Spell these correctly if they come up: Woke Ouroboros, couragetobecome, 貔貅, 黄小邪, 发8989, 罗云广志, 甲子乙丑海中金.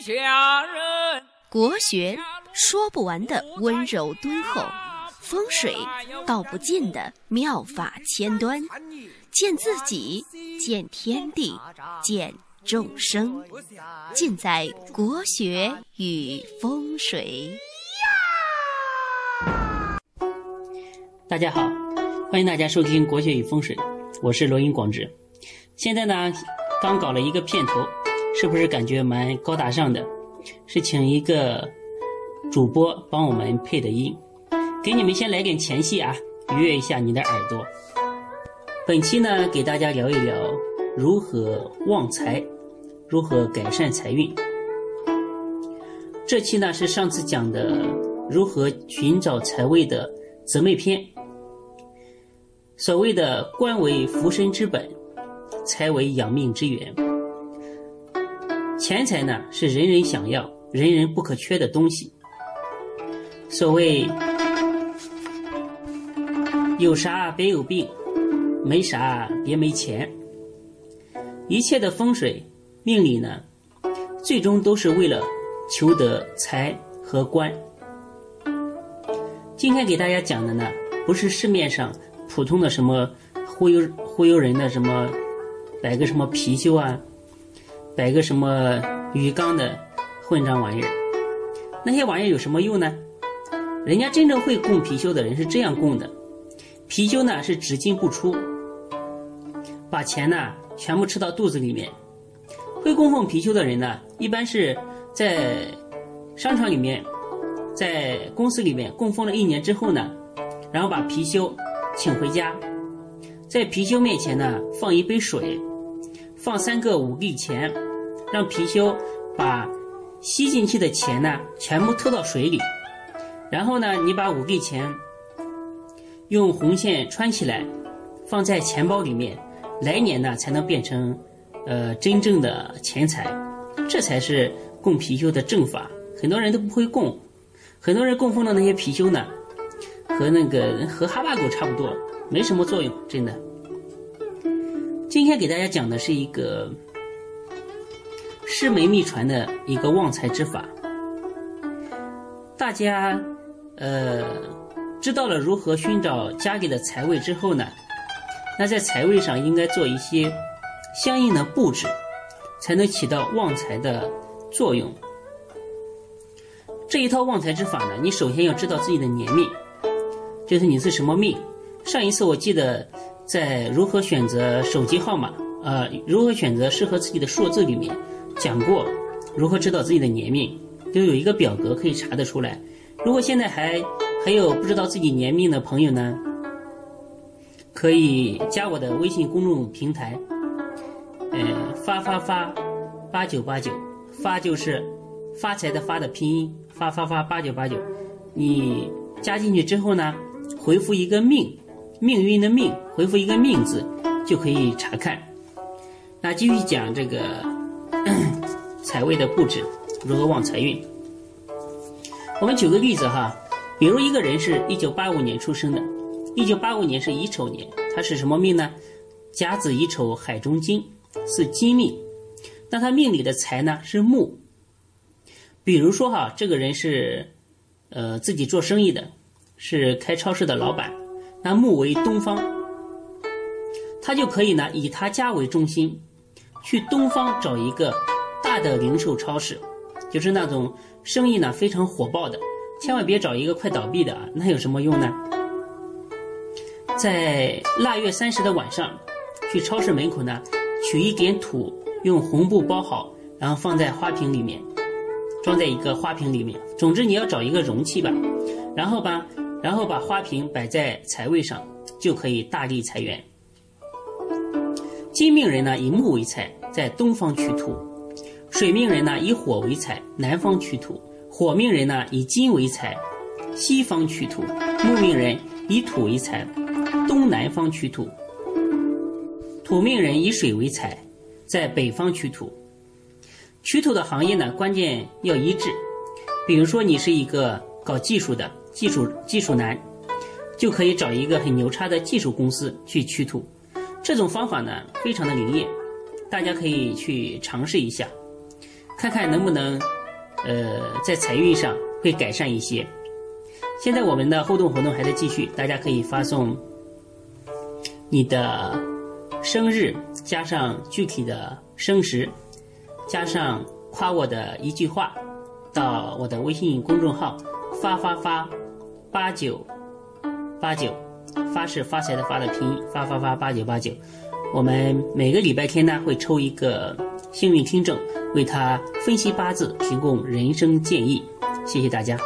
下人。国学说不完的温柔敦厚，风水道不尽的妙法千端，见自己，见天地，见众生，尽在国学与风水。大家好，欢迎大家收听国学与风水，我是罗云广志。现在呢，刚搞了一个片头，是不是感觉蛮高大上的？是请一个主播帮我们配的音，给你们先来点前戏啊，愉悦一下你的耳朵。本期呢，给大家聊一聊如何旺财，如何改善财运。这期呢，是上次讲的如何寻找财位的姊妹篇。所谓的官为扶身之本，财为养命之源。钱财呢，是人人想要、人人不可缺的东西。所谓有啥别有病，没啥别没钱。一切的风水命理呢，最终都是为了求得财和官。今天给大家讲的呢，不是市面上普通的什么忽悠人的什么摆个什么貔貅啊，摆个什么鱼缸的混账玩意儿。那些玩意儿有什么用呢？人家真正会供貔貅的人是这样供的，貔貅呢是只进不出，把钱呢全部吃到肚子里面。会供奉貔貅的人呢，一般是在商场里面，在公司里面供奉了一年之后呢，然后把貔貅请回家，在貔貅面前呢放一杯水，放3个5粒钱，让貔貅把吸进去的钱呢全部投到水里，然后呢你把5粒钱用红线穿起来，放在钱包里面，来年呢才能变成真正的钱财。这才是供貔貅的正法，很多人都不会供。很多人供奉的那些貔貅呢，和哈巴狗差不多，没什么作用，真的。今天给大家讲的是一个师门秘传的一个旺财之法。大家知道了如何寻找家里的财位之后呢，那在财位上应该做一些相应的布置，才能起到旺财的作用。这一套旺财之法呢，你首先要知道自己的年命，就是你是什么命。上一次我记得在如何选择手机号码，如何选择适合自己的数字里面讲过如何知道自己的年命，就有一个表格可以查得出来。如果现在还有不知道自己年命的朋友呢，可以加我的微信公众平台，发8989，发就是发财的发的拼音，发8989。你加进去之后呢，回复一个命，命运的命，回复一个命字就可以查看。那继续讲这个财位的布置，如何旺财运。我们举个例子哈，比如一个人是1985年出生的，1985年是乙丑年，他是什么命呢？甲子乙丑海中金，是金命。那他命里的财呢是木。比如说哈，这个人是自己做生意的，是开超市的老板，那木为东方，他就可以呢以他家为中心，去东方找一个大的零售超市，就是那种生意呢非常火爆的，千万别找一个快倒闭的啊，那有什么用呢？在腊月30的晚上，去超市门口呢取一点土，用红布包好，然后放在花瓶里面，装在一个花瓶里面，总之你要找一个容器吧，然后把花瓶摆在财位上，就可以大力财源。金命人呢以木为财，在东方取土；水命人呢以火为财，南方取土；火命人呢以金为财，西方取土；木命人以土为财，东南方取土；土命人以水为财，在北方取土。取土的行业呢，关键要一致。比如说你是一个搞技术的技术男，就可以找一个很牛叉的技术公司去取土。这种方法呢非常的灵验，大家可以去尝试一下。看看能不能在财运上会改善一些。现在我们的互动活动还在继续，大家可以发送你的生日加上具体的生时，加上夸我的一句话到我的微信公众号发8989，发是发财的发的拼音发8989。我们每个礼拜天呢会抽一个幸运听众，为他分析八字，提供人生建议。谢谢大家。